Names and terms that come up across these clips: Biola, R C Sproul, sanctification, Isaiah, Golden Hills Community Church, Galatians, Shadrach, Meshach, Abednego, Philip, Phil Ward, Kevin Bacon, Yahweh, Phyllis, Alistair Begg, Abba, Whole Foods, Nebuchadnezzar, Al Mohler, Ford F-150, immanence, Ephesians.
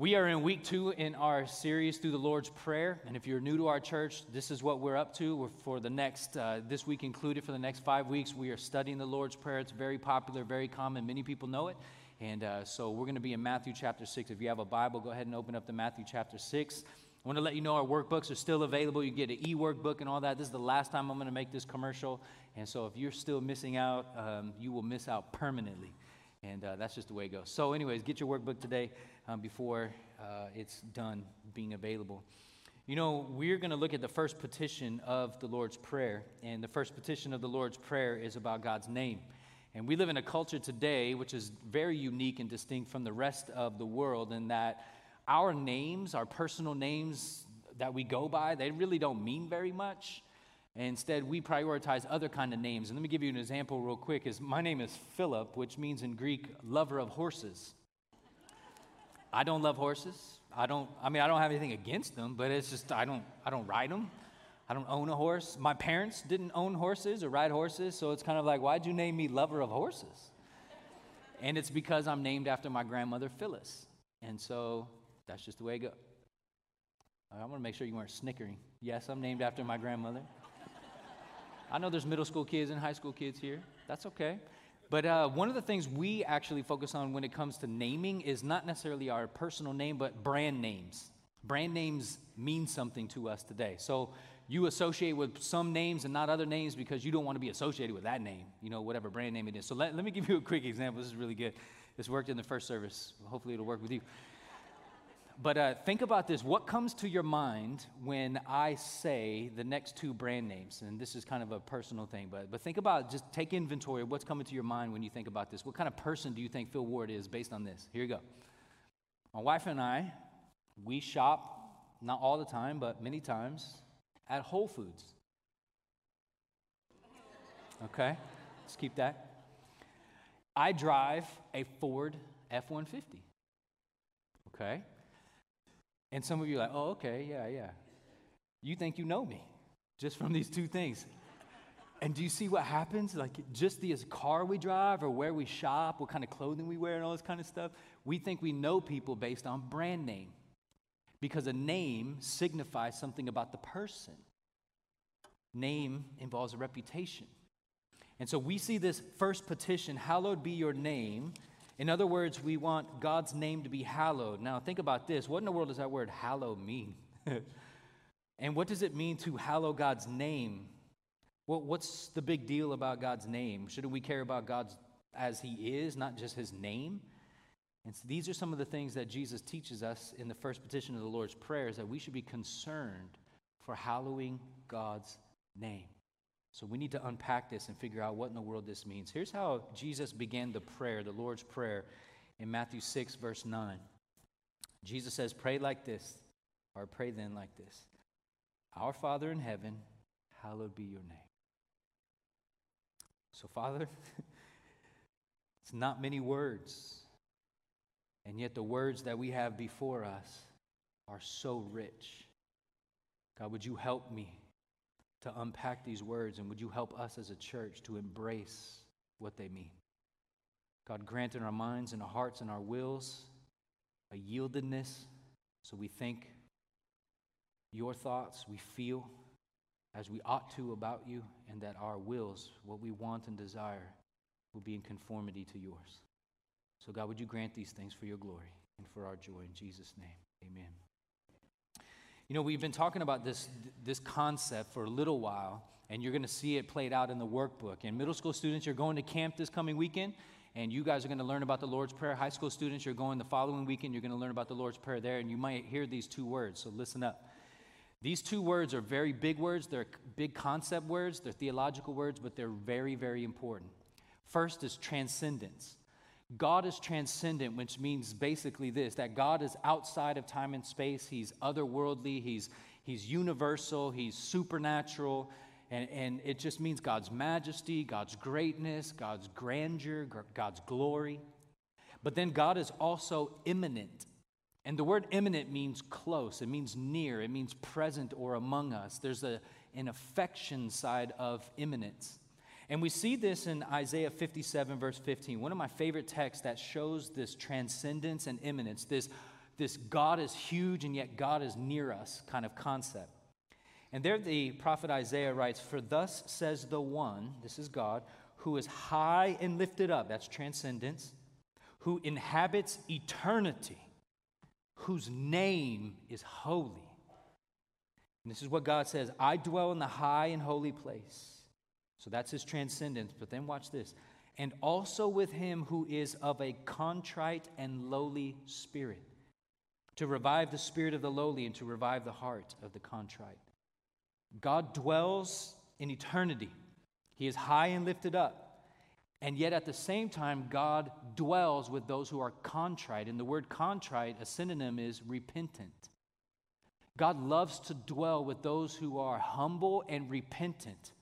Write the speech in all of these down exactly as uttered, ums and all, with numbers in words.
We are in week two in our series through the Lord's Prayer, and if you're new to our church, this is what we're up to. We're for the next, uh, this week included, for the next five weeks, we are studying the Lord's Prayer. It's very popular, very common. Many people know it, and uh, so we're going to be in Matthew chapter six. If you have a Bible, go ahead and open up to Matthew chapter six. I want to let you know our workbooks are still available. You get an e-workbook and all that. This is the last time I'm going to make this commercial, and so if you're still missing out, um, you will miss out permanently. And uh, that's just the way it goes. So anyways, get your workbook today um, before uh, it's done being available. You know, we're going to look at the first petition of the Lord's Prayer. And the first petition of the Lord's Prayer is about God's name. And we live in a culture today which is very unique and distinct from the rest of the world in that our names, our personal names that we go by, they really don't mean very much. And instead, we prioritize other kind of names. And let me give you an example real quick. Is my name is Philip, which means in Greek, lover of horses. I don't love horses. I don't, I mean, I don't have anything against them, but it's just, I don't, I don't ride them. I don't own a horse. My parents didn't own horses or ride horses. So it's kind of like, why'd you name me lover of horses? And it's because I'm named after my grandmother, Phyllis. And so that's just the way it goes. I want to make sure you weren't snickering. Yes, I'm named after my grandmother. I know there's middle school kids and high school kids here. That's okay. But uh, one of the things we actually focus on when it comes to naming is not necessarily our personal name, but brand names. Brand names mean something to us today. So you associate with some names and not other names because you don't want to be associated with that name, you know, whatever brand name it is. So let, let me give you a quick example. This is really good. This worked in the first service. Hopefully it'll work with you. But uh, think about this. What comes to your mind when I say the next two brand names? And this is kind of a personal thing, but but think about, just take inventory of what's coming to your mind when you think about this. What kind of person do you think Phil Ward is based on this? Here you go. My wife and I, we shop, not all the time, but many times, at Whole Foods. Okay, let's keep that. I drive a Ford F one fifty. Okay. And some of you are like, oh, okay, yeah, yeah. You think you know me just from these two things. And do you see what happens? Like just the car we drive or where we shop, what kind of clothing we wear and all this kind of stuff. We think we know people based on brand name because a name signifies something about the person. Name involves a reputation. And so we see this first petition, hallowed be your name. In other words, we want God's name to be hallowed. Now, think about this. What in the world does that word hallow mean? And what does it mean to hallow God's name? Well, what's the big deal about God's name? Shouldn't we care about God as he is, not just his name? And so these are some of the things that Jesus teaches us in the first petition of the Lord's Prayer, is that we should be concerned for hallowing God's name. So we need to unpack this and figure out what in the world this means. Here's how Jesus began the prayer, the Lord's Prayer, in Matthew six, verse nine. Jesus says, pray like this, or pray then like this. Our Father in heaven, hallowed be your name. So Father, it's not many words, and yet the words that we have before us are so rich. God, would you help me to unpack these words, and would you help us as a church to embrace what they mean? God, grant in our minds and our hearts and our wills a yieldedness so we think your thoughts, we feel as we ought to about you, and that our wills, what we want and desire, will be in conformity to yours. So God, would you grant these things for your glory and for our joy, in Jesus' name, amen. You know, we've been talking about this this concept for a little while, and you're going to see it played out in the workbook. And middle school students, you're going to camp this coming weekend, and you guys are going to learn about the Lord's Prayer. High school students, you're going the following weekend, you're going to learn about the Lord's Prayer there, and you might hear these two words, so listen up. These two words are very big words. They're big concept words. They're theological words, but they're very, very important. First is transcendence. God is transcendent, which means basically this, that God is outside of time and space. He's otherworldly, he's he's universal, he's supernatural, and, and it just means God's majesty, God's greatness, God's grandeur, God's glory. But then God is also immanent. And the word immanent means close, it means near, it means present or among us. There's a, an affection side of immanence. And we see this in Isaiah fifty-seven, verse fifteen, one of my favorite texts that shows this transcendence and immanence, this, this God is huge and yet God is near us kind of concept. And there the prophet Isaiah writes, "For thus says the one," this is God, "who is high and lifted up," that's transcendence, "who inhabits eternity, whose name is holy." And this is what God says, "I dwell in the high and holy place." So that's his transcendence. But then watch this. "And also with him who is of a contrite and lowly spirit, to revive the spirit of the lowly and to revive the heart of the contrite." God dwells in eternity. He is high and lifted up. And yet at the same time, God dwells with those who are contrite. And the word contrite, a synonym, is repentant. God loves to dwell with those who are humble and repentant.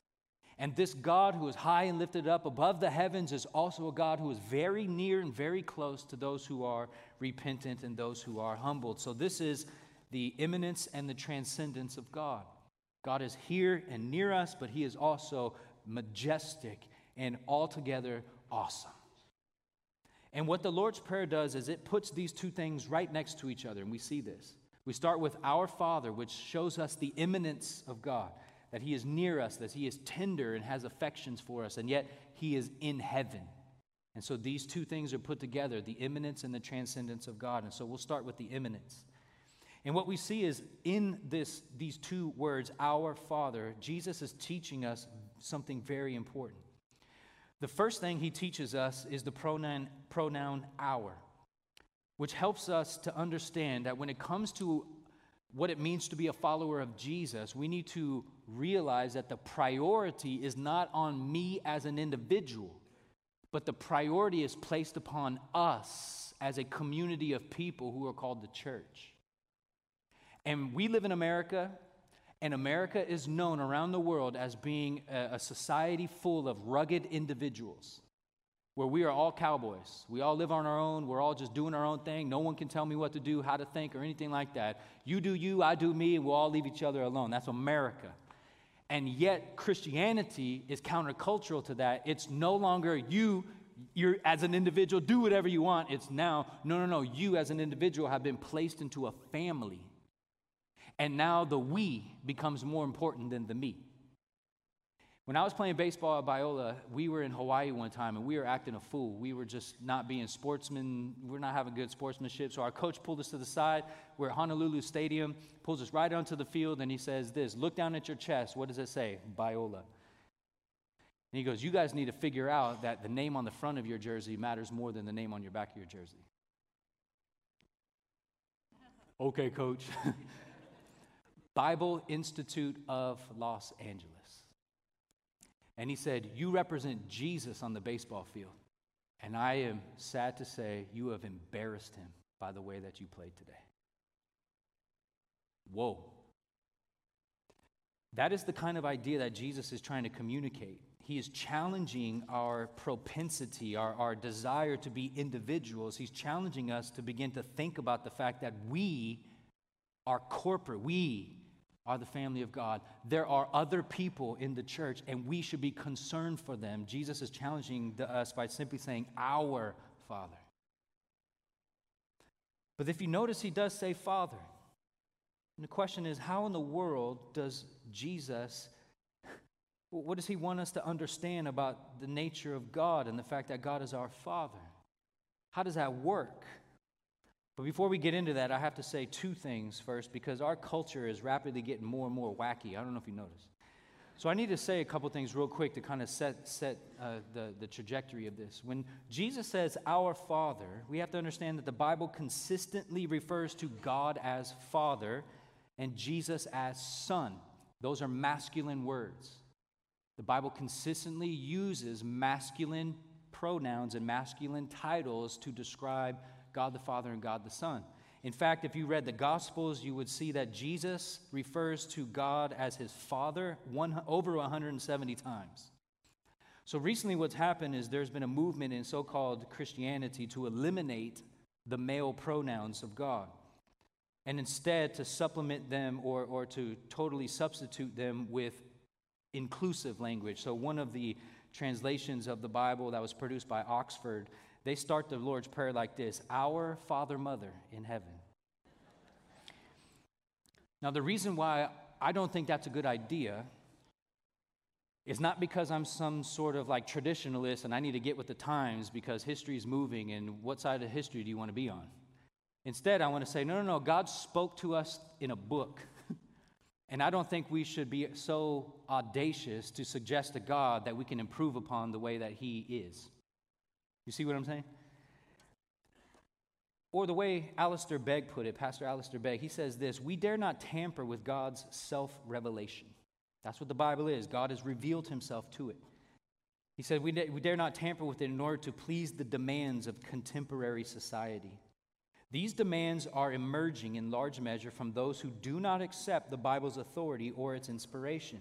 And this God who is high and lifted up above the heavens is also a God who is very near and very close to those who are repentant and those who are humbled. So this is the immanence and the transcendence of God. God is here and near us, but he is also majestic and altogether awesome. And what the Lord's Prayer does is it puts these two things right next to each other, and we see this. We start with "Our Father," which shows us the immanence of God, that he is near us, that he is tender and has affections for us, and yet he is in heaven. And so these two things are put together, the immanence and the transcendence of God. And so we'll start with the immanence. And what we see is in this, these two words, "Our Father," Jesus is teaching us something very important. The first thing he teaches us is the pronoun, pronoun "our," which helps us to understand that when it comes to what it means to be a follower of Jesus, we need to realize that the priority is not on me as an individual, but the priority is placed upon us as a community of people who are called the church. And we live in America, and America is known around the world as being a, a society full of rugged individuals, where we are all cowboys. We all live on our own. We're all just doing our own thing. No one can tell me what to do, how to think, or anything like that. You do you, I do me, and we'll all leave each other alone. That's America. And yet Christianity is countercultural to that. It's no longer you, you're as an individual, do whatever you want. It's now, no, no, no, you as an individual have been placed into a family. And now the we becomes more important than the me. When I was playing baseball at Biola, we were in Hawaii one time, and we were acting a fool. We were just not being sportsmen. We're not having good sportsmanship. So our coach pulled us to the side. We're at Honolulu Stadium, pulls us right onto the field, and he says this, "Look down at your chest." What does it say? Biola. And he goes, "You guys need to figure out that the name on the front of your jersey matters more than the name on your back of your jersey." Okay, coach. Bible Institute of Los Angeles. And he said, "You represent Jesus on the baseball field. And I am sad to say you have embarrassed him by the way that you played today." Whoa. That is the kind of idea that Jesus is trying to communicate. He is challenging our propensity, our, our desire to be individuals. He's challenging us to begin to think about the fact that we are corporate. We are the family of God. There are other people in the church, and we should be concerned for them. Jesus is challenging the, us by simply saying, "Our Father." But if you notice, he does say Father. And the question is, how in the world does Jesus, what does he want us to understand about the nature of God and the fact that God is our Father? How does that work? But before we get into that, I have to say two things first, because our culture is rapidly getting more and more wacky. I don't know if you noticed. So I need to say a couple things real quick to kind of set set uh, the, the trajectory of this. When Jesus says, "Our Father," we have to understand that the Bible consistently refers to God as Father and Jesus as Son. Those are masculine words. The Bible consistently uses masculine pronouns and masculine titles to describe God the Father and God the Son. In fact, if you read the Gospels, you would see that Jesus refers to God as his Father one, over one hundred seventy times. So recently what's happened is there's been a movement in so-called Christianity to eliminate the male pronouns of God, and instead to supplement them or, or to totally substitute them with inclusive language. So one of the translations of the Bible that was produced by Oxford, they start the Lord's Prayer like this: "Our Father, Mother in heaven." Now, the reason why I don't think that's a good idea is not because I'm some sort of like traditionalist and I need to get with the times because history is moving and what side of history do you want to be on? Instead, I want to say, no, no, no, God spoke to us in a book. And I don't think we should be so audacious to suggest to God that we can improve upon the way that he is. You see what I'm saying? Or the way Alistair Begg put it, Pastor Alistair Begg, he says this: we dare not tamper with God's self-revelation. That's what the Bible is. God has revealed himself to it. He said we dare not tamper with it in order to please the demands of contemporary society. These demands are emerging in large measure from those who do not accept the Bible's authority or its inspiration.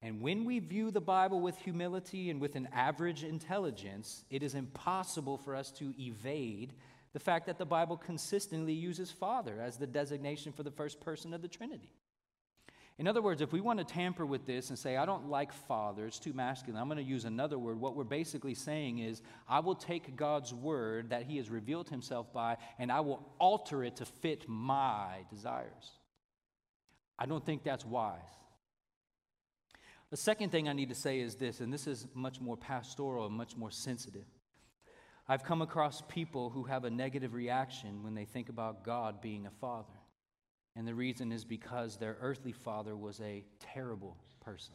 And when we view the Bible with humility and with an average intelligence, it is impossible for us to evade the fact that the Bible consistently uses Father as the designation for the first person of the Trinity. In other words, if we want to tamper with this and say, I don't like Father, it's too masculine, I'm going to use another word, what we're basically saying is, I will take God's word that he has revealed himself by, and I will alter it to fit my desires. I don't think that's wise. The second thing I need to say is this, and this is much more pastoral and much more sensitive. I've come across people who have a negative reaction when they think about God being a father. And the reason is because their earthly father was a terrible person.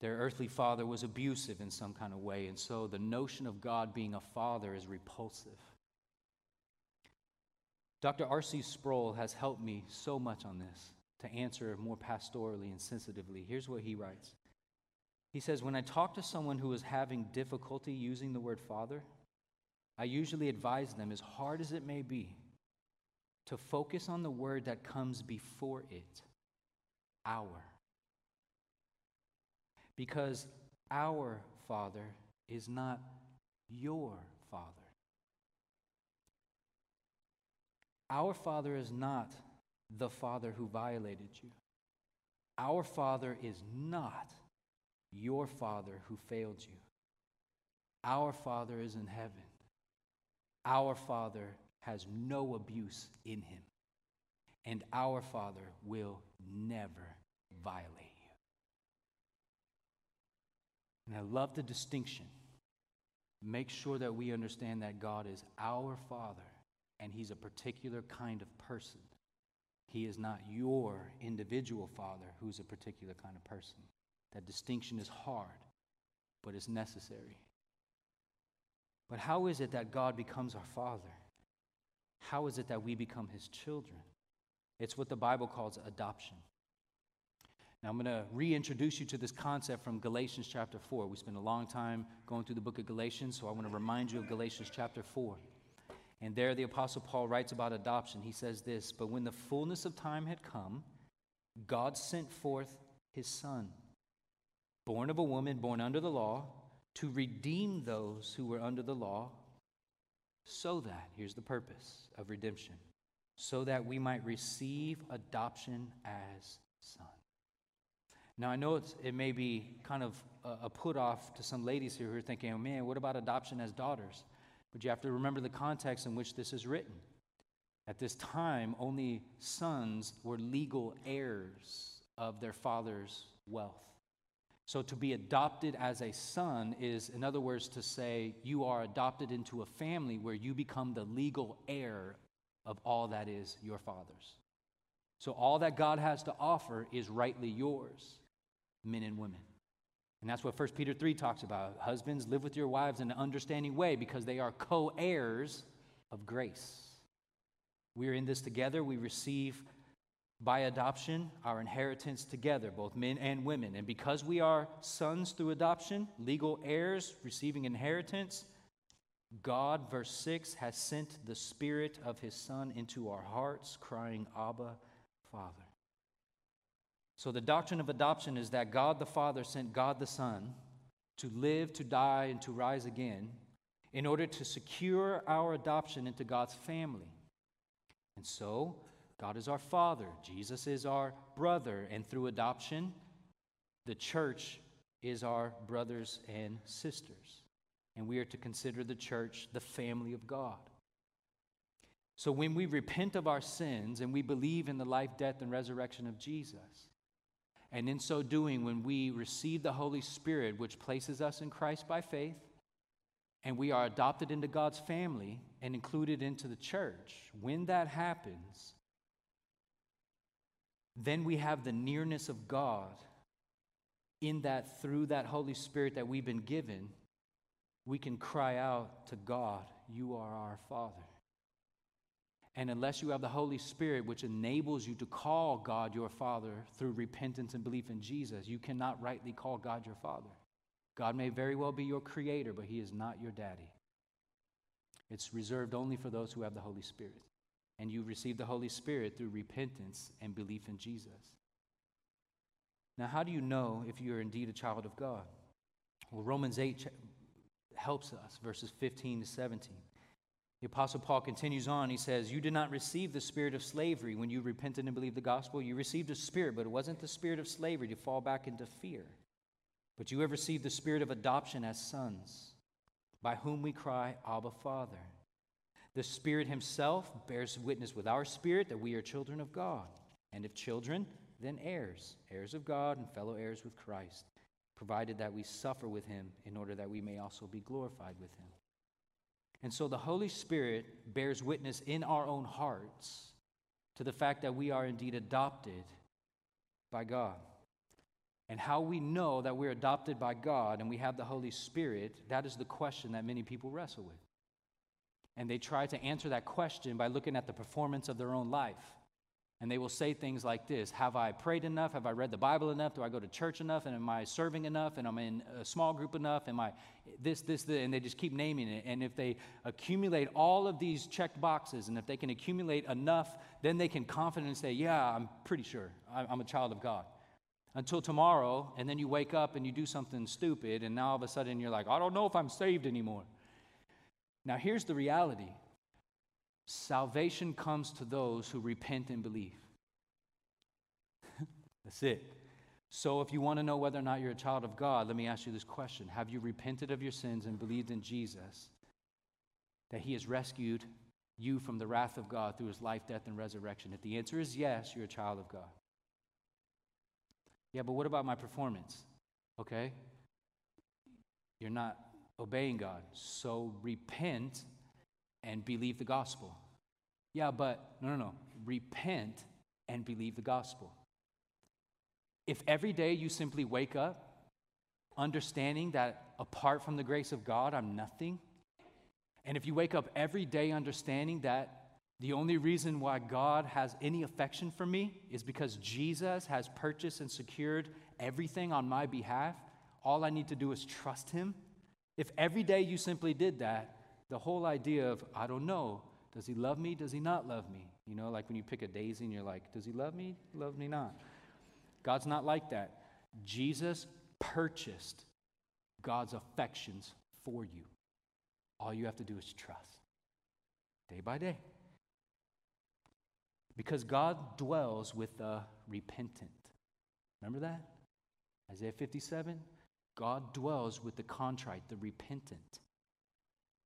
Their earthly father was abusive in some kind of way, and so the notion of God being a father is repulsive. Doctor R C Sproul has helped me so much on this to answer more pastorally and sensitively. Here's what he writes. He says, when I talk to someone who is having difficulty using the word father, I usually advise them, as hard as it may be, to focus on the word that comes before it, our. Because our Father is not your Father. Our Father is not the Father who violated you. Our Father is not your Father who failed you. Our Father is in heaven. Our Father has no abuse in him, and our Father will never violate you. And I love the distinction. Make sure that we understand that God is our Father, and he's a particular kind of person. He is not your individual father who's a particular kind of person. That distinction is hard, but it's necessary. But how is it that God becomes our Father? How is it that we become his children? It's what the Bible calls adoption. Now, I'm going to reintroduce you to this concept from Galatians chapter four. We spent a long time going through the book of Galatians, so I want to remind you of Galatians chapter four. And there the Apostle Paul writes about adoption. He says this: but when the fullness of time had come, God sent forth his Son, born of a woman, born under the law, to redeem those who were under the law, so that, here's the purpose of redemption, so that we might receive adoption as sons. Now, I know it's, it may be kind of a, a put-off to some ladies here who are thinking, oh, man, what about adoption as daughters? But you have to remember the context in which this is written. At this time, only sons were legal heirs of their father's wealth. So to be adopted as a son is, in other words, to say you are adopted into a family where you become the legal heir of all that is your father's. So all that God has to offer is rightly yours, men and women. And that's what First Peter three talks about. Husbands, live with your wives in an understanding way because they are co-heirs of grace. We're in this together. We receive by adoption, our inheritance together, both men and women. And because we are sons through adoption, legal heirs receiving inheritance, God, verse six, has sent the Spirit of his Son into our hearts, crying, Abba, Father. So the doctrine of adoption is that God the Father sent God the Son to live, to die, and to rise again in order to secure our adoption into God's family. And so God is our Father, Jesus is our brother, and through adoption, the church is our brothers and sisters. And we are to consider the church the family of God. So when we repent of our sins and we believe in the life, death, and resurrection of Jesus, and in so doing, when we receive the Holy Spirit, which places us in Christ by faith, and we are adopted into God's family and included into the church, when that happens, then we have the nearness of God in that through that Holy Spirit that we've been given, we can cry out to God, "You are our Father." And unless you have the Holy Spirit, which enables you to call God your Father through repentance and belief in Jesus, you cannot rightly call God your Father. God may very well be your creator, but he is not your daddy. It's reserved only for those who have the Holy Spirit. And you receive the Holy Spirit through repentance and belief in Jesus. Now, how do you know if you are indeed a child of God? Well, Romans eight helps us, verses fifteen to seventeen. The Apostle Paul continues on. He says, "You did not receive the spirit of slavery when you repented and believed the gospel. You received a spirit, but it wasn't the spirit of slavery to fall back into fear. But you have received the spirit of adoption as sons, by whom we cry, 'Abba, Father.' The Spirit himself bears witness with our spirit that we are children of God. And if children, then heirs, heirs of God and fellow heirs with Christ, provided that we suffer with him in order that we may also be glorified with him." And so the Holy Spirit bears witness in our own hearts to the fact that we are indeed adopted by God. And how we know that we're adopted by God and we have the Holy Spirit, that is the question that many people wrestle with. And they try to answer that question by looking at the performance of their own life. And they will say things like this: have I prayed enough? Have I read the Bible enough? Do I go to church enough? And am I serving enough? And am I in a small group enough? Am I this, this, this? And they just keep naming it. And if they accumulate all of these checked boxes, and if they can accumulate enough, then they can confidently say, yeah, I'm pretty sure I'm a child of God. Until tomorrow, and then you wake up and you do something stupid, and now all of a sudden you're like, I don't know if I'm saved anymore. Now here's the reality. Salvation comes to those who repent and believe. That's it. So if you want to know whether or not you're a child of God, let me ask you this question. Have you repented of your sins and believed in Jesus, that he has rescued you from the wrath of God through his life, death, and resurrection? If the answer is yes, you're a child of God. Yeah, but what about my performance? Okay. You're not obeying God. So repent and believe the gospel. Yeah, but no, no, no. Repent and believe the gospel. If every day you simply wake up understanding that apart from the grace of God, I'm nothing, and if you wake up every day understanding that the only reason why God has any affection for me is because Jesus has purchased and secured everything on my behalf, all I need to do is trust him. If every day you simply did that, the whole idea of, I don't know, does he love me, does he not love me? You know, like when you pick a daisy and you're like, does he love me, love me not? God's not like that. Jesus purchased God's affections for you. All you have to do is trust, day by day. Because God dwells with the repentant. Remember that? Isaiah fifty-seven, God dwells with the contrite, the repentant.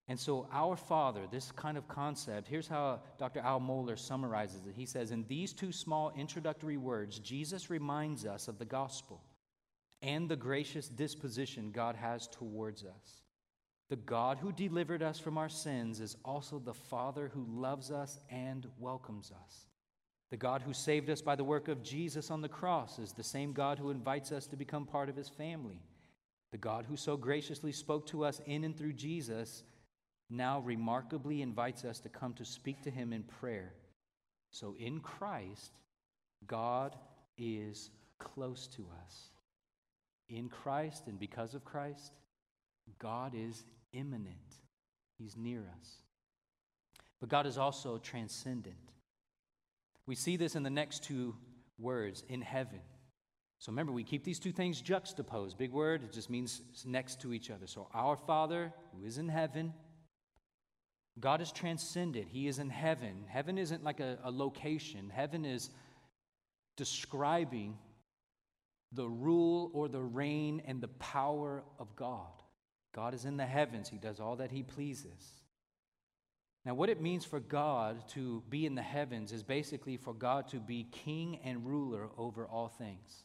And so our Father, this kind of concept, here's how Doctor Al Mohler summarizes it. He says, in these two small introductory words, Jesus reminds us of the gospel and the gracious disposition God has towards us. The God who delivered us from our sins is also the Father who loves us and welcomes us. The God who saved us by the work of Jesus on the cross is the same God who invites us to become part of his family. The God who so graciously spoke to us in and through Jesus now remarkably invites us to come to speak to him in prayer. So in Christ, God is close to us. In Christ and because of Christ, God is immanent. He's near us. But God is also transcendent. We see this in the next two words, in heaven. So remember, we keep these two things juxtaposed. Big word, it just means next to each other. So our Father who is in heaven, God is transcendent. He is in heaven. Heaven isn't like a, a location. Heaven is describing the rule or the reign and the power of God. God is in the heavens. He does all that he pleases. Now, what it means for God to be in the heavens is basically for God to be king and ruler over all things.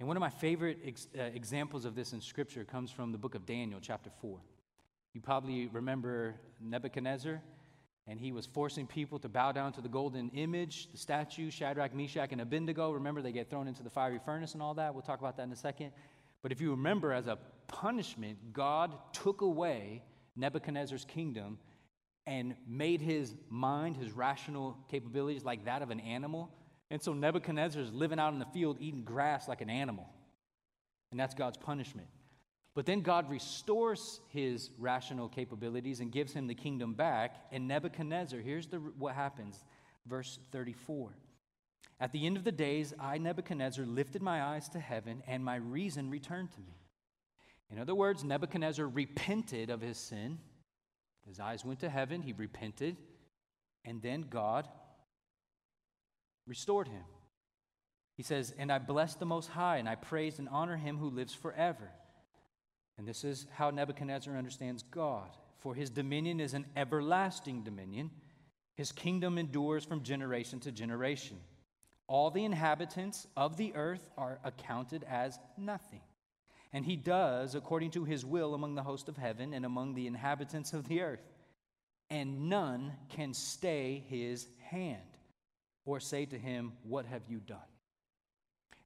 And one of my favorite ex- uh, examples of this in Scripture comes from the book of Daniel, chapter four. You probably remember Nebuchadnezzar, and he was forcing people to bow down to the golden image, the statue, Shadrach, Meshach, and Abednego. Remember, they get thrown into the fiery furnace and all that. We'll talk about that in a second. But if you remember, as a punishment, God took away Nebuchadnezzar's kingdom and made his mind, his rational capabilities, like that of an animal. And so Nebuchadnezzar is living out in the field eating grass like an animal. And that's God's punishment. But then God restores his rational capabilities and gives him the kingdom back. And Nebuchadnezzar, here's the, what happens, verse thirty-four. At the end of the days, I, Nebuchadnezzar, lifted my eyes to heaven, and my reason returned to me. In other words, Nebuchadnezzar repented of his sin. His eyes went to heaven, he repented, and then God restored him. He says, and I blessed the Most High, and I praised and honored him who lives forever. And this is how Nebuchadnezzar understands God. For his dominion is an everlasting dominion. His kingdom endures from generation to generation. All the inhabitants of the earth are accounted as nothing. And he does according to his will among the host of heaven and among the inhabitants of the earth. And none can stay his hand or say to him, what have you done?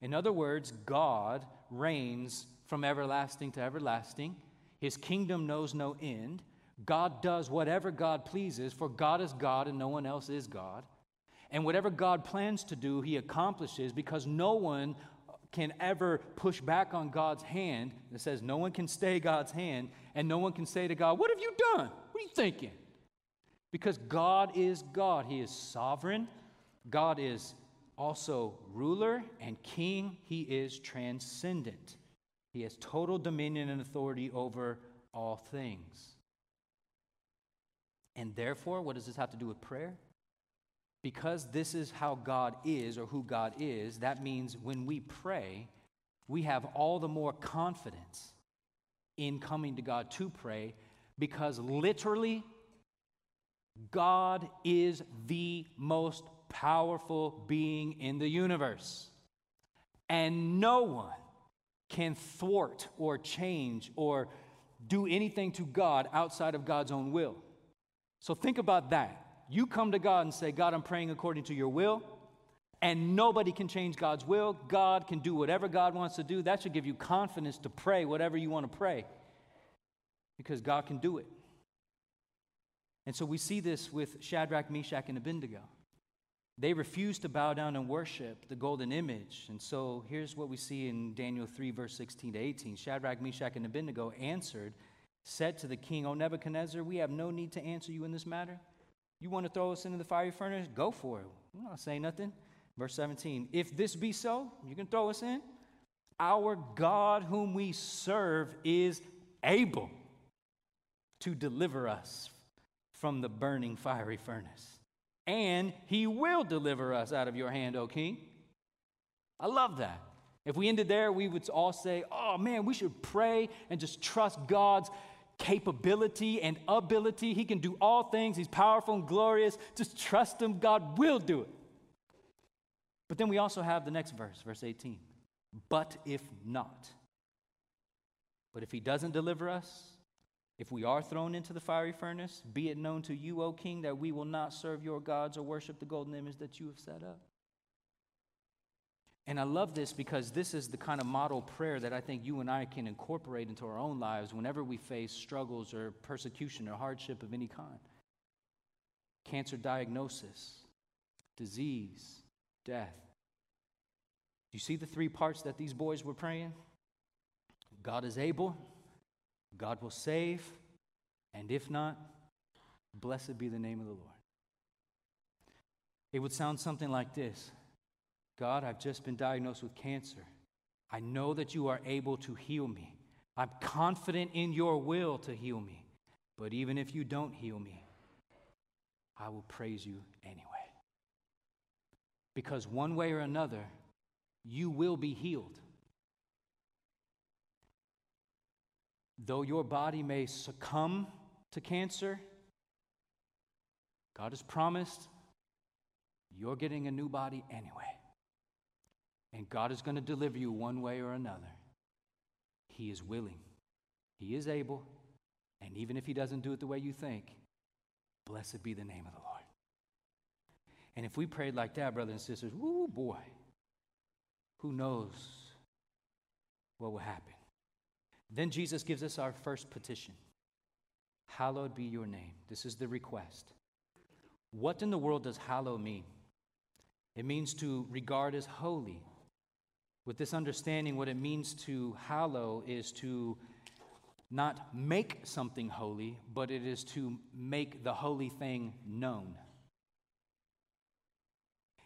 In other words, God reigns from everlasting to everlasting. His kingdom knows no end. God does whatever God pleases, for God is God and no one else is God. And whatever God plans to do, he accomplishes, because no one can ever push back on God's hand. It says no one can stay God's hand, and no one can say to God, what have you done? What are you thinking? Because God is God. He is sovereign. God is also ruler and king. He is transcendent. He has total dominion and authority over all things. And therefore, what does this have to do with prayer? Because this is how God is, or who God is, that means when we pray, we have all the more confidence in coming to God to pray, because literally, God is the most powerful being in the universe. And no one can thwart or change or do anything to God outside of God's own will. So think about that. You come to God and say, God, I'm praying according to your will, and nobody can change God's will. God can do whatever God wants to do. That should give you confidence to pray whatever you want to pray, because God can do it. And so we see this with Shadrach, Meshach, and Abednego. They refused to bow down and worship the golden image. And so here's what we see in Daniel three, verse sixteen to eighteen. Shadrach, Meshach, and Abednego answered, said to the king, O Nebuchadnezzar, we have no need to answer you in this matter. You want to throw us into the fiery furnace? Go for it. I'm not saying nothing. Verse seventeen, if this be so, you can throw us in. Our God whom we serve is able to deliver us from the burning fiery furnace. And he will deliver us out of your hand, O king. I love that. If we ended there, we would all say, oh man, we should pray and just trust God's capability and ability. He can do all things. He's powerful and glorious. Just trust him. God will do it. But then we also have the next verse, verse eighteen. But if not, but if he doesn't deliver us, if we are thrown into the fiery furnace, be it known to you, O king, that we will not serve your gods or worship the golden image that you have set up. And I love this, because this is the kind of model prayer that I think you and I can incorporate into our own lives whenever we face struggles or persecution or hardship of any kind. Cancer diagnosis, disease, death. Do you see the three parts that these boys were praying? God is able, God will save, and if not, blessed be the name of the Lord. It would sound something like this. God, I've just been diagnosed with cancer. I know that you are able to heal me. I'm confident in your will to heal me. But even if you don't heal me, I will praise you anyway. Because one way or another, you will be healed. Though your body may succumb to cancer, God has promised you're getting a new body anyway. And God is going to deliver you one way or another. He is willing. He is able. And even if he doesn't do it the way you think, blessed be the name of the Lord. And if we prayed like that, brothers and sisters, woo boy, who knows what will happen. Then Jesus gives us our first petition. Hallowed be your name. This is the request. What in the world does hallow mean? It means to regard as holy. With this understanding, what it means to hallow is to not make something holy, but it is to make the holy thing known.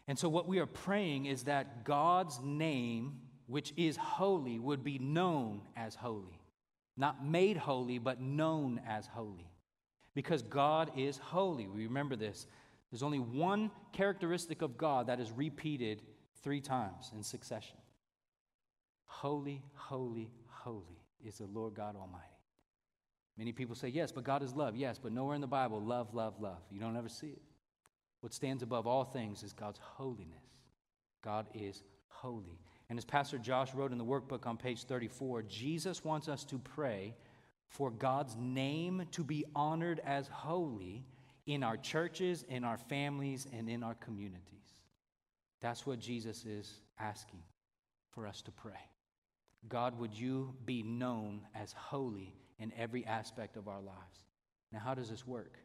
And so what we are praying is that God's name, which is holy, would be known as holy. Not made holy, but known as holy. Because God is holy. We remember this. There's only one characteristic of God that is repeated three times in succession. Holy, holy, holy is the Lord God Almighty. Many people say, yes, but God is love. Yes, but nowhere in the Bible, love, love, love. You don't ever see it. What stands above all things is God's holiness. God is holy. And as Pastor Josh wrote in the workbook on page thirty-four, Jesus wants us to pray for God's name to be honored as holy in our churches, in our families, and in our communities. That's what Jesus is asking for us to pray. God, would you be known as holy in every aspect of our lives? Now, how does this work?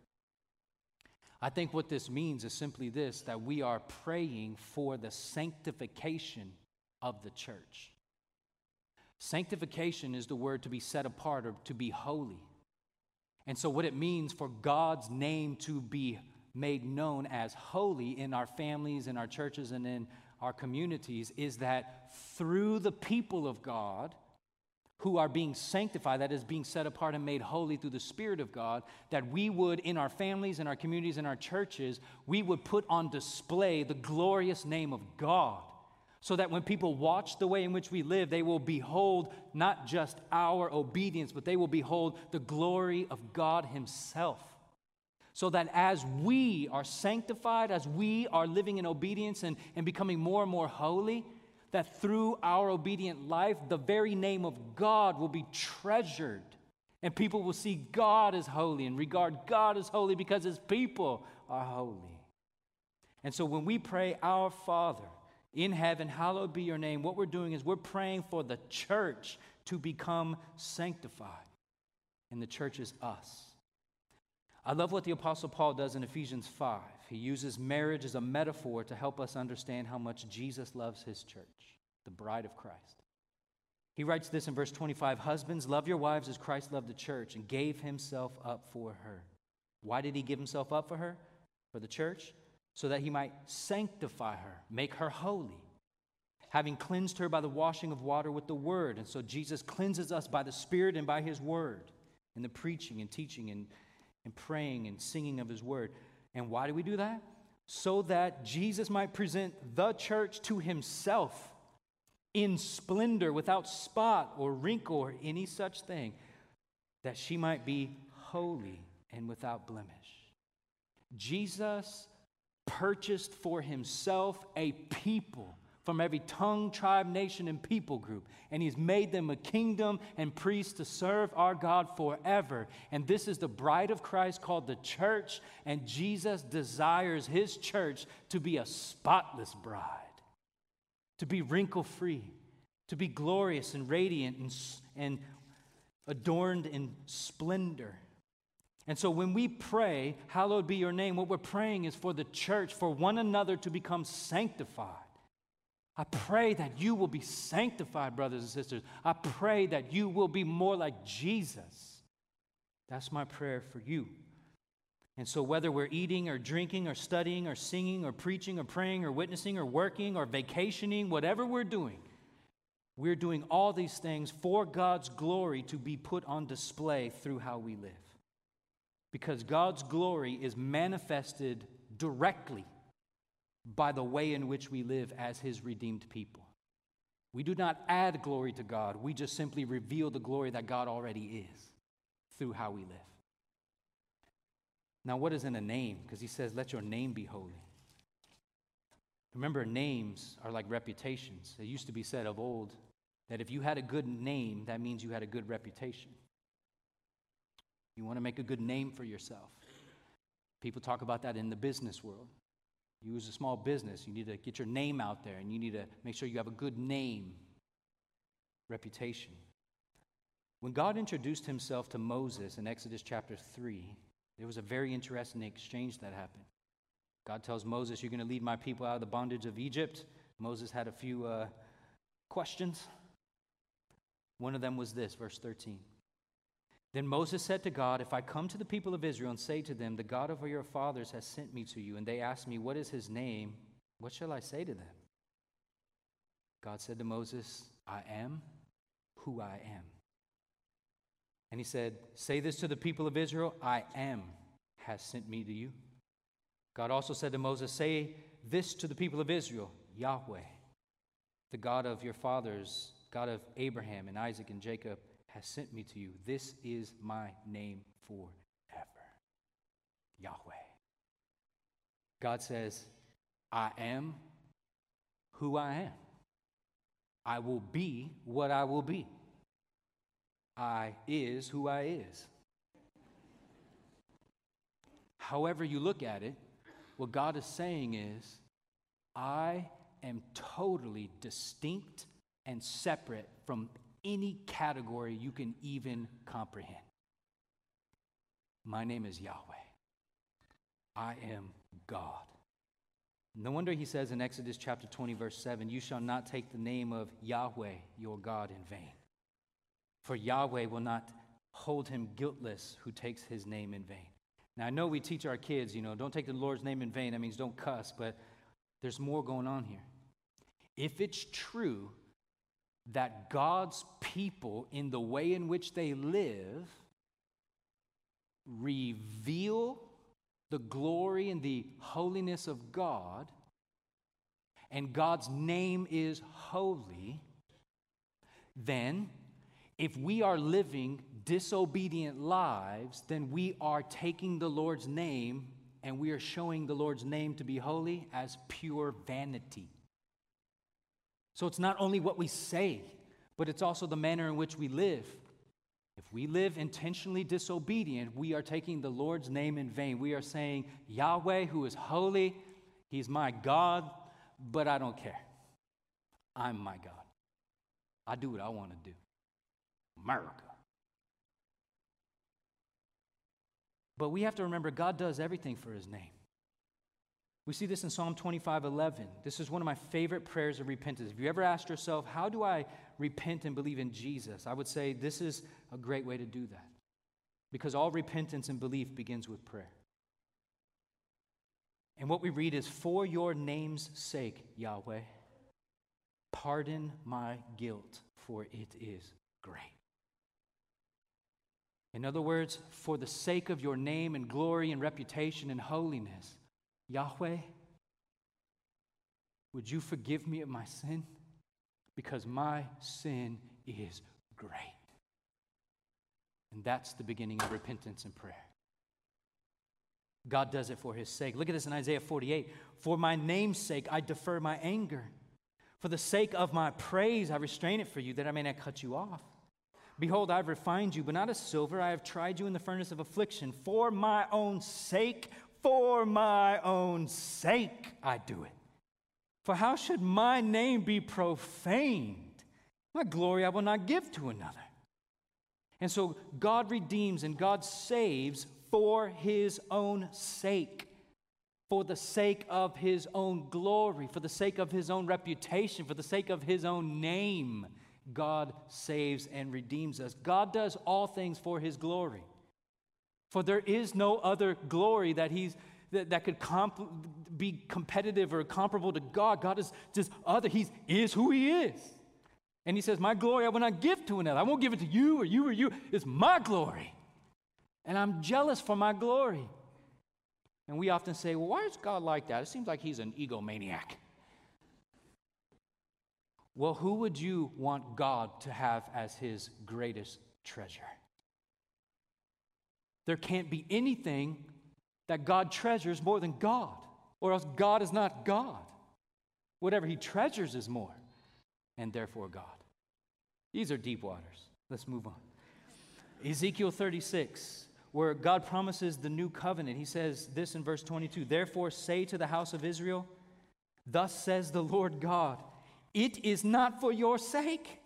I think what this means is simply this, that we are praying for the sanctification of the church. Sanctification is the word to be set apart or to be holy. And so what it means for God's name to be made known as holy in our families, in our churches, and in our communities is that through the people of God who are being sanctified, that is being set apart and made holy through the Spirit of God, that we would, in our families, in our communities, in our churches, we would put on display the glorious name of God, so that when people watch the way in which we live, they will behold not just our obedience, but they will behold the glory of God himself. So that as we are sanctified, as we are living in obedience and, and becoming more and more holy, that through our obedient life, the very name of God will be treasured. And people will see God as holy and regard God as holy because his people are holy. And so when we pray, Our Father in heaven, hallowed be your name, what we're doing is we're praying for the church to become sanctified. And the church is us. I love what the Apostle Paul does in Ephesians five. He uses marriage as a metaphor to help us understand how much Jesus loves his church, the bride of Christ. He writes this in verse twenty-five, husbands, love your wives as Christ loved the church and gave himself up for her. Why did he give himself up for her? For the church? So that he might sanctify her, make her holy, having cleansed her by the washing of water with the word. And so Jesus cleanses us by the Spirit and by his word, in the preaching and teaching and, and praying and singing of his word. And why do we do that? So that Jesus might present the church to himself in splendor, without spot or wrinkle or any such thing, that she might be holy and without blemish. Jesus purchased for himself a people from every tongue, tribe, nation, and people group. And he's made them a kingdom and priests to serve our God forever. And this is the bride of Christ called the church. And Jesus desires his church to be a spotless bride, to be wrinkle-free, to be glorious and radiant and, and adorned in splendor. And so when we pray, hallowed be your name, what we're praying is for the church, for one another to become sanctified. I pray that you will be sanctified, brothers and sisters. I pray that you will be more like Jesus. That's my prayer for you. And so whether we're eating or drinking or studying or singing or preaching or praying or witnessing or working or vacationing, whatever we're doing, we're doing all these things for God's glory to be put on display through how we live. Because God's glory is manifested directly by the way in which we live as his redeemed people. We do not add glory to God. We just simply reveal the glory that God already is through how we live. Now, what is in a name? Because he says, let your name be holy. Remember, names are like reputations. It used to be said of old that if you had a good name, that means you had a good reputation. You want to make a good name for yourself. People talk about that in the business world. You as a small business, you need to get your name out there, and you need to make sure you have a good name, reputation. When God introduced himself to Moses in Exodus chapter three, there was a very interesting exchange that happened. God tells Moses, you're going to lead my people out of the bondage of Egypt. Moses had a few uh, questions. One of them was this, verse thirteen. Then Moses said to God, if I come to the people of Israel and say to them, the God of your fathers has sent me to you, and they ask me, what is his name? What shall I say to them? God said to Moses, I am who I am. And he said, say this to the people of Israel, I am has sent me to you. God also said to Moses, say this to the people of Israel, Yahweh, the God of your fathers, God of Abraham and Isaac and Jacob, has sent me to you. This is my name forever. Yahweh. God says, I am who I am. I will be what I will be. I is who I is. However you look at it, what God is saying is, I am totally distinct and separate from any category you can even comprehend. My name is Yahweh. I am God. No wonder he says in Exodus chapter twenty, verse seven, you shall not take the name of Yahweh, your God, in vain. For Yahweh will not hold him guiltless who takes his name in vain. Now, I know we teach our kids, you know, don't take the Lord's name in vain. That means don't cuss, but there's more going on here. If it's true that God's people, in the way in which they live, reveal the glory and the holiness of God, and God's name is holy, then if we are living disobedient lives, then we are taking the Lord's name and we are showing the Lord's name to be holy as pure vanity. So it's not only what we say, but it's also the manner in which we live. If we live intentionally disobedient, we are taking the Lord's name in vain. We are saying, Yahweh, who is holy, he's my God, but I don't care. I'm my God. I do what I want to do. America. But we have to remember, God does everything for his name. We see this in Psalm twenty-five eleven. This is one of my favorite prayers of repentance. If you ever asked yourself, how do I repent and believe in Jesus? I would say this is a great way to do that, because all repentance and belief begins with prayer. And what we read is, for your name's sake, Yahweh, pardon my guilt, for it is great. In other words, for the sake of your name and glory and reputation and holiness, Yahweh, would you forgive me of my sin? Because my sin is great. And that's the beginning of repentance and prayer. God does it for his sake. Look at this in Isaiah forty-eight. For my name's sake, I defer my anger. For the sake of my praise, I restrain it for you, that I may not cut you off. Behold, I have refined you, but not as silver. I have tried you in the furnace of affliction. For my own sake, for my own sake, I do it. For how should my name be profaned? My glory I will not give to another. And so God redeems and God saves for his own sake. For the sake of his own glory, for the sake of his own reputation, for the sake of his own name, God saves and redeems us. God does all things for his glory. For there is no other glory that he's that, that could comp- be competitive or comparable to God. God is just other. He is who he is. And he says, my glory I will not give to another. I won't give it to you or you or you. It's my glory. And I'm jealous for my glory. And we often say, well, why is God like that? It seems like he's an egomaniac. Well, who would you want God to have as his greatest treasure? There can't be anything that God treasures more than God, or else God is not God. Whatever he treasures is more, and therefore God. These are deep waters. Let's move on. Ezekiel thirty-six, where God promises the new covenant. He says this in verse twenty-two, "Therefore say to the house of Israel, thus says the Lord God, it is not for your sake,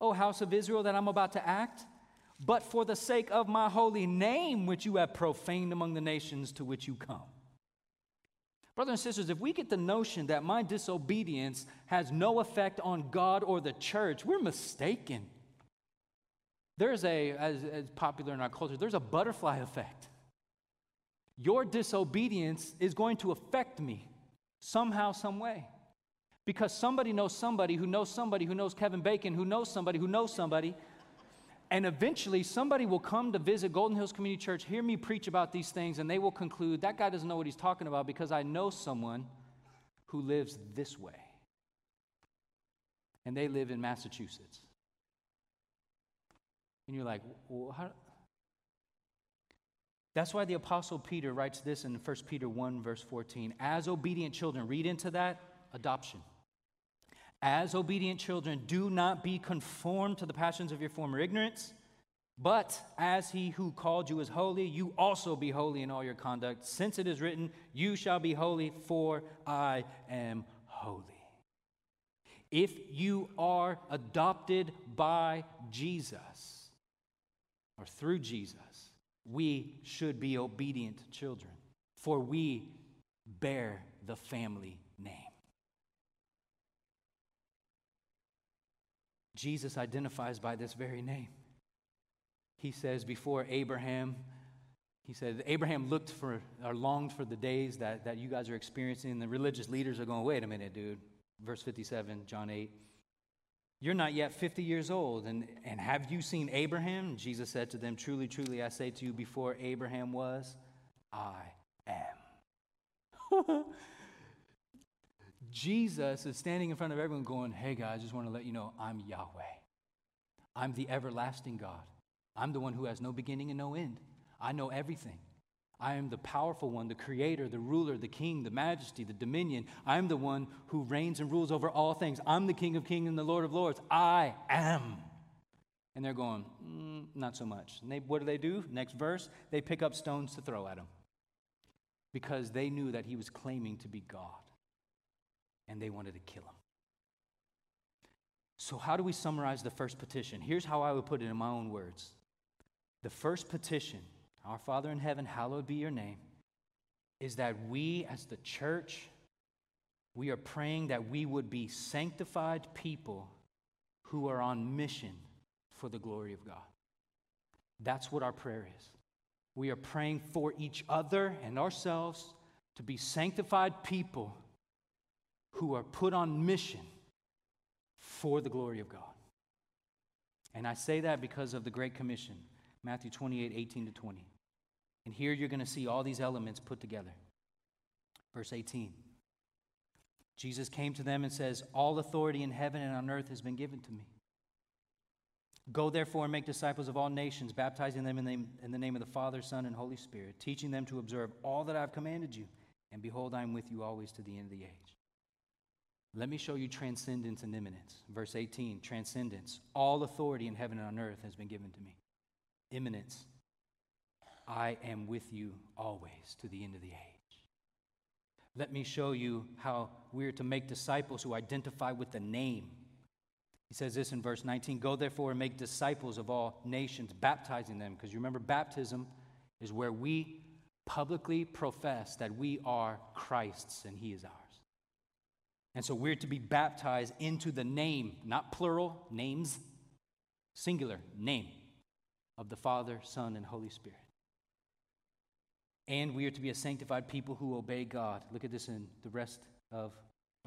O house of Israel, that I'm about to act, but for the sake of my holy name, which you have profaned among the nations to which you come." Brothers and sisters, if we get the notion that my disobedience has no effect on God or the church, we're mistaken. There's a, as, as popular in our culture, there's a butterfly effect. Your disobedience is going to affect me somehow, some way. Because somebody knows somebody who knows somebody who knows Kevin Bacon, who knows somebody who knows somebody. And eventually somebody will come to visit Golden Hills Community Church, hear me preach about these things, and they will conclude, that guy doesn't know what he's talking about because I know someone who lives this way. And they live in Massachusetts. And you're like, well, how? That's why the Apostle Peter writes this in First Peter one, verse fourteen. As obedient children, read into that, adoption. As obedient children, do not be conformed to the passions of your former ignorance, but as he who called you is holy, you also be holy in all your conduct, since it is written, you shall be holy, for I am holy. If you are adopted by Jesus, or through Jesus, we should be obedient children, for we bear the family name. Jesus identifies by this very name. He says, before Abraham, he said, Abraham looked for, or longed for the days that, that you guys are experiencing. The religious leaders are going, wait a minute, dude. Verse fifty-seven, John eight. You're not yet fifty years old, and, and have you seen Abraham? Jesus said to them, truly, truly, I say to you, before Abraham was, I am. Jesus is standing in front of everyone going, hey guys, just want to let you know I'm Yahweh. I'm the everlasting God. I'm the one who has no beginning and no end. I know everything. I am the powerful one, the creator, the ruler, the king, the majesty, the dominion. I'm the one who reigns and rules over all things. I'm the King of kings and the Lord of lords. I am. And they're going, mm, not so much. And they, what do they do? Next verse, they pick up stones to throw at him because they knew that he was claiming to be God. And they wanted to kill him. So how do we summarize the first petition? Here's how I would put it in my own words. The first petition, our Father in heaven, hallowed be your name, is that we as the church, we are praying that we would be sanctified people who are on mission for the glory of God. That's what our prayer is. We are praying for each other and ourselves to be sanctified people who are put on mission for the glory of God. And I say that because of the Great Commission, Matthew twenty-eight, eighteen to twenty. And here you're going to see all these elements put together. Verse eighteen, Jesus came to them and says, all authority in heaven and on earth has been given to me. Go therefore and make disciples of all nations, baptizing them in the name, in the name of the Father, Son, and Holy Spirit, teaching them to observe all that I have commanded you. And behold, I am with you always to the end of the age. Let me show you transcendence and imminence. Verse eighteen, transcendence. All authority in heaven and on earth has been given to me. Imminence. I am with you always to the end of the age. Let me show you how we are to make disciples who identify with the name. He says this in verse nineteen, go therefore and make disciples of all nations, baptizing them. Because you remember, baptism is where we publicly profess that we are Christ's and he is ours. And so we're to be baptized into the name, not plural, names, singular, name of the Father, Son, and Holy Spirit. And we are to be a sanctified people who obey God. Look at this in the rest of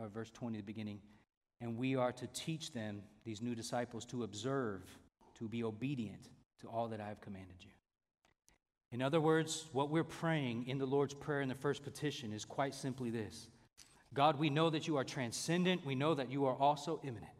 or verse twenty, the beginning. And we are to teach them, these new disciples, to observe, to be obedient to all that I have commanded you. In other words, what we're praying in the Lord's Prayer in the first petition is quite simply this. God, we know that you are transcendent. We know that you are also immanent.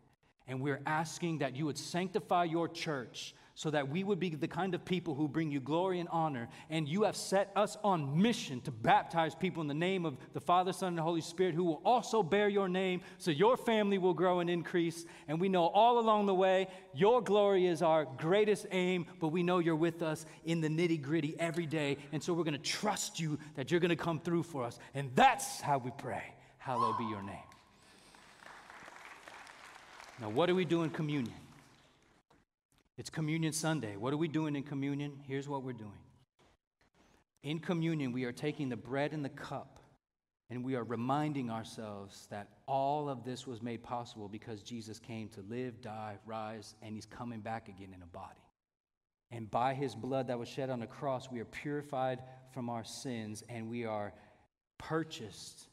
And we're asking that you would sanctify your church so that we would be the kind of people who bring you glory and honor. And you have set us on mission to baptize people in the name of the Father, Son, and Holy Spirit, who will also bear your name, so your family will grow and increase. And we know all along the way, your glory is our greatest aim, but we know you're with us in the nitty-gritty every day. And so we're going to trust you that you're going to come through for us. And that's how we pray. Hallowed be your name. Now, what do we do in communion? It's Communion Sunday. What are we doing in communion? Here's what we're doing. In communion, we are taking the bread and the cup, and we are reminding ourselves that all of this was made possible because Jesus came to live, die, rise, and he's coming back again in a body. And by his blood that was shed on the cross, we are purified from our sins, and we are purchased.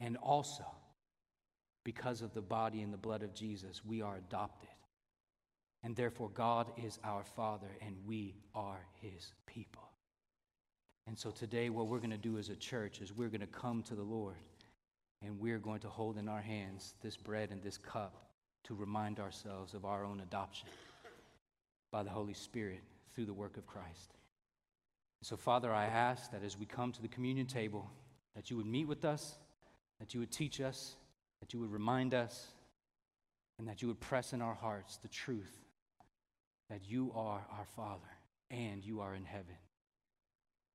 And also, because of the body and the blood of Jesus, we are adopted. And therefore, God is our Father, and we are his people. And so today, what we're going to do as a church is we're going to come to the Lord, and we're going to hold in our hands this bread and this cup to remind ourselves of our own adoption by the Holy Spirit through the work of Christ. And so, Father, I ask that as we come to the communion table, that you would meet with us, that you would teach us, that you would remind us, and that you would press in our hearts the truth that you are our Father, and you are in heaven.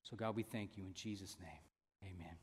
So God, we thank you in Jesus' name. Amen.